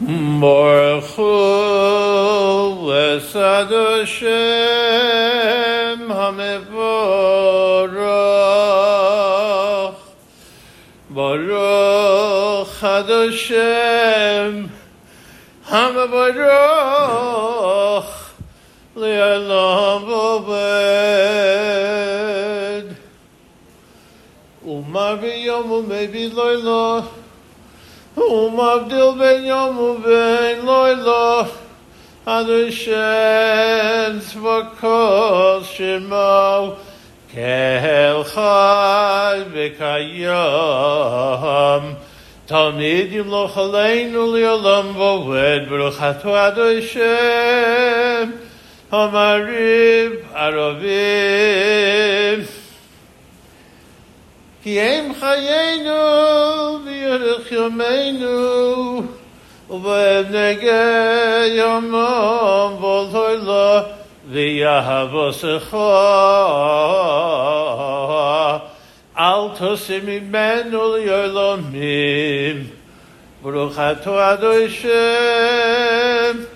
Baruch Hu Esad Hashem HaMevorach Baruch Hashem HaMevorach Le'olam Vaved Umar V'yom U'mevi Lo'elah Umavdil ben yom u'ben loyla ad Hashem tzvakos shemo kel chai v'kayam Talmid yimloch aleinu li'olam v'oved Baruchatu ad Hashem hamarib aravim Ki em chayenu v'yurich yomeinu U'ba'em nege yomam v'loyla V'yahavosecha Al tosim imenu l'yolomim Baruch ato Adonai Shem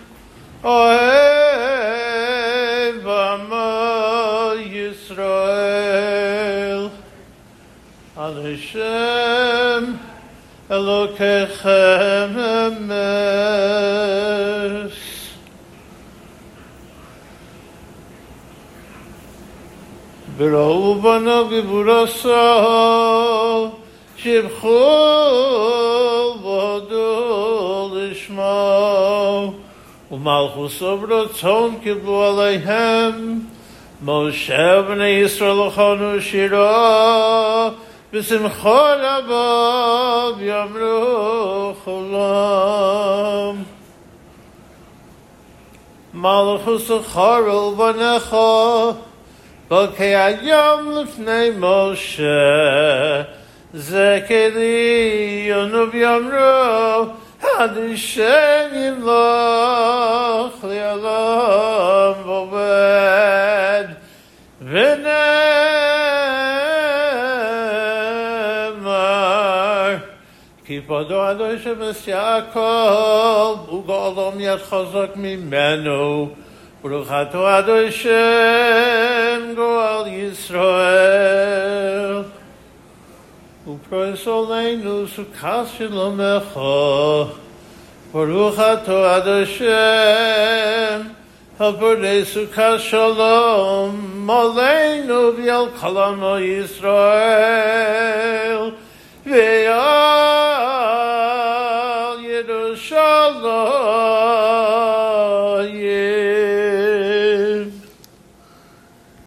Ohev Amma Yisrael Hashem Elokechem Emes. B'ra'u b'no v'vurasa shibchu v'hodu l'shmo u'malchus v'ratzon kiblu aleihem Moshe b'nei Yisrael l'chonu shirah בשמחה רבה יאמרו כולם מלכוס חרל בנחה בקי היום לפני משה זכרי ונוב יאמרו עד השם ימלוך לעולם ועבד Kipado Adonai Shem es Yaakov U'ga'olam yad chazak mimenu Baruchato Adonai Shem Go'al Yisrael U'prois oleinu Sukas shilomecha Baruchato Adonai Shem Haborei Sukas shalom Oleinu V'yal kalamo Yisrael V'yal Shalom